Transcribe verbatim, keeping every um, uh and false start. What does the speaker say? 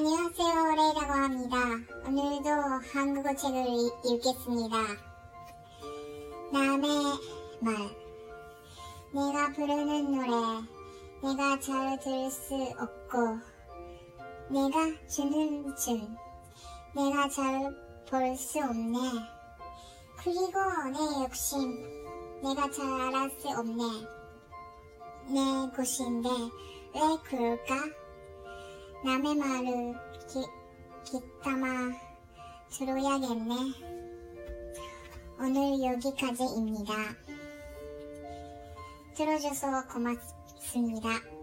안녕하세요, 레이라고 합니다. 오늘도 한국어 책을 읽겠습니다. 남의 말. 내가 부르는 노래, 내가 잘 들을 수 없고, 내가 주는 춤, 내가 잘 볼 수 없네. 그리고 내 욕심, 내가 잘 알아 수 없네. 내 곳인데 왜 그럴까? 남의 말을 귀, 귀담아 들어야겠네. 오늘 여기까지입니다. 들어줘서 고맙습니다.